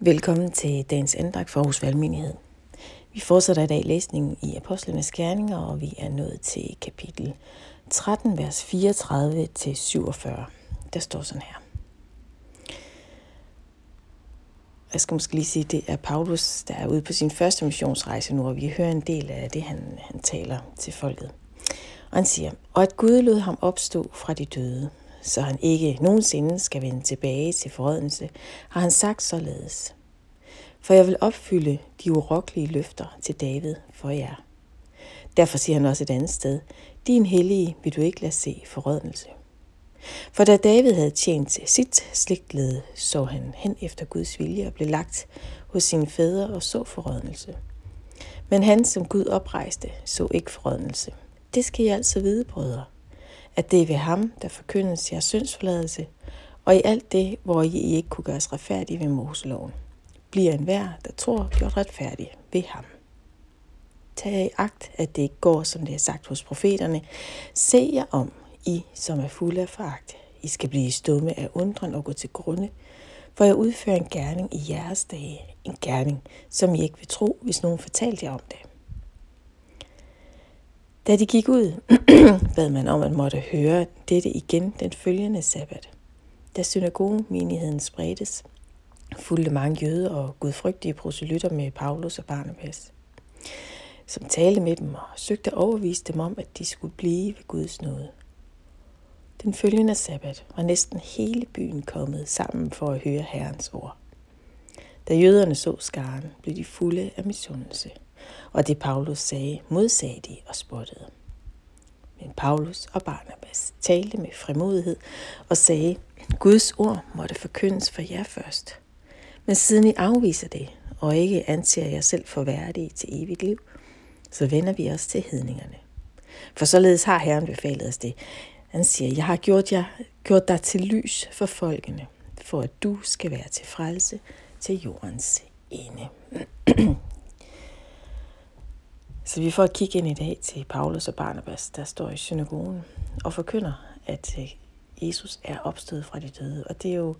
Velkommen til dagens andagt for Aarhus Valgmyndighed. Vi fortsætter i dag læsningen i Apostlenes Gerninger, og vi er nået til kapitel 13, vers 34-47. Der står sådan her. Jeg skal måske lige sige, at det er Paulus, der er ude på sin første missionsrejse nu, og vi hører en del af det, han taler til folket. Og han siger, og at Gud lod ham opstå fra de døde, så han ikke nogensinde skal vende tilbage til forrådnelse, har han sagt således. For jeg vil opfylde de urokkelige løfter til David for jer. Derfor siger han også et andet sted, din hellige vil du ikke lade se forrådnelse. For da David havde tjent sit slægtled, så han hen efter Guds vilje og blev lagt hos sine fædre og så forrådnelse. Men han, som Gud oprejste, så ikke forrådnelse. Det skal I altså vide, brødre, at det er ved ham, der forkyndes jeres syndsforladelse, og i alt det, hvor I ikke kunne gøres retfærdige ved Moseloven, bliver enhver, der tror, gjort retfærdig ved ham. Tag jer i agt, at det ikke går, som det er sagt hos profeterne. Se jer om, I, som er fulde af foragt. I skal blive stumme af undren og gå til grunde, for jeg udfører en gerning i jeres dage, en gerning, som I ikke vil tro, hvis nogen fortalte jer om det. Da de gik ud, bad man om, at måtte høre dette igen den følgende sabbat. Da synagogemenigheden spredtes, fulgte mange jøder og gudfrygtige proselytter med Paulus og Barnabas, som talte med dem og søgte at overvise dem om, at de skulle blive ved Guds nåde. Den følgende sabbat var næsten hele byen kommet sammen for at høre Herrens ord. Da jøderne så skaren, blev de fulde af misundelse. Og det Paulus sagde, modsagde de og spottede. Men Paulus og Barnabas talte med frimodighed og sagde, Guds ord måtte forkyndes for jer først. Men siden I afviser det, og ikke anser jer selv for værdige til evigt liv, så vender vi os til hedningerne. For således har Herren befalet os det. Han siger, jeg har gjort dig til lys for folkene, for at du skal være til frelse til jordens ende. Så vi får at kigge ind i dag til Paulus og Barnabas, der står i synagogen og forkynder, at Jesus er opstået fra de døde. Og det er jo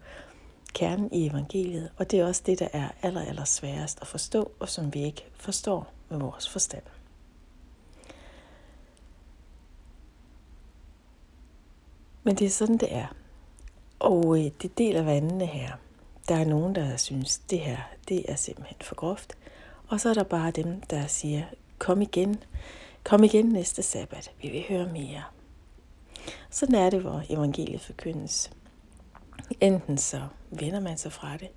kernen i evangeliet, og det er også det, der er aller sværest at forstå, og som vi ikke forstår med vores forstand. Men det er sådan, det er. Og det deler vandene her. Der er nogen, der synes, det her det er simpelthen for groft. Og så er der bare dem, der siger, Kom igen næste sabbat. Vi vil høre mere. Sådan er det, hvor evangeliet forkyndes. Enten så vender man sig fra det,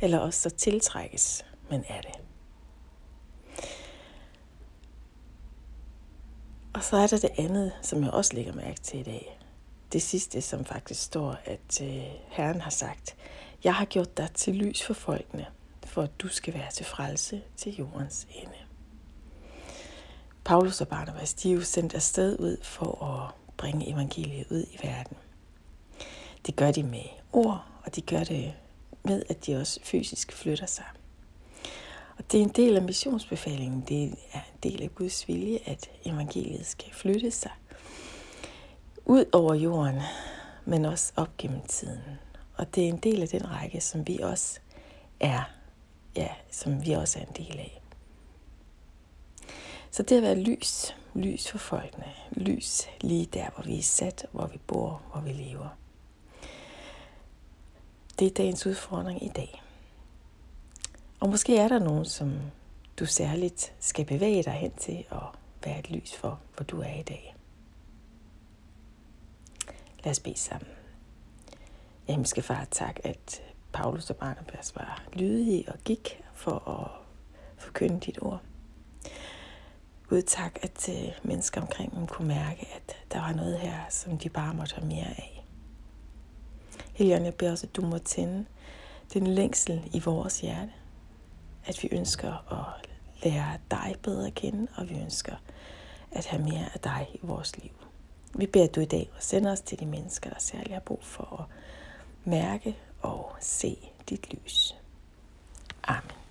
eller også så tiltrækkes man af det. Og så er der det andet, som jeg også lægger mærke til i dag. Det sidste, som faktisk står, at Herren har sagt, jeg har gjort dig til lys for folkene, for at du skal være til frelse til jordens ende. Paulus og Barnabas, de er jo sendt afsted ud for at bringe evangeliet ud i verden. Det gør de med ord, og de gør det med, at de også fysisk flytter sig. Og det er en del af missionsbefalingen. Det er en del af Guds vilje, at evangeliet skal flytte sig ud over jorden, men også op gennem tiden. Og det er en del af den række, som vi også er, en del af. Så det at være lys for folkene, lys lige der, hvor vi er sat, hvor vi bor, hvor vi lever. Det er dagens udfordring i dag. Og måske er der nogen, som du særligt skal bevæge dig hen til at være et lys for, hvor du er i dag. Lad os bede sammen. Himmelske Far, tak, at Paulus og Barnabas var lydige og gik for at forkynde dit ord. Gud, tak, at mennesker omkring dem kunne mærke, at der var noget her, som de bare måtte have mere af. Helligånd, jeg beder også, at du må tænde den længsel i vores hjerte. At vi ønsker at lære dig bedre at kende, og vi ønsker at have mere af dig i vores liv. Vi beder, at du i dag sender os til de mennesker, der særligt har brug for at mærke og se dit lys. Amen.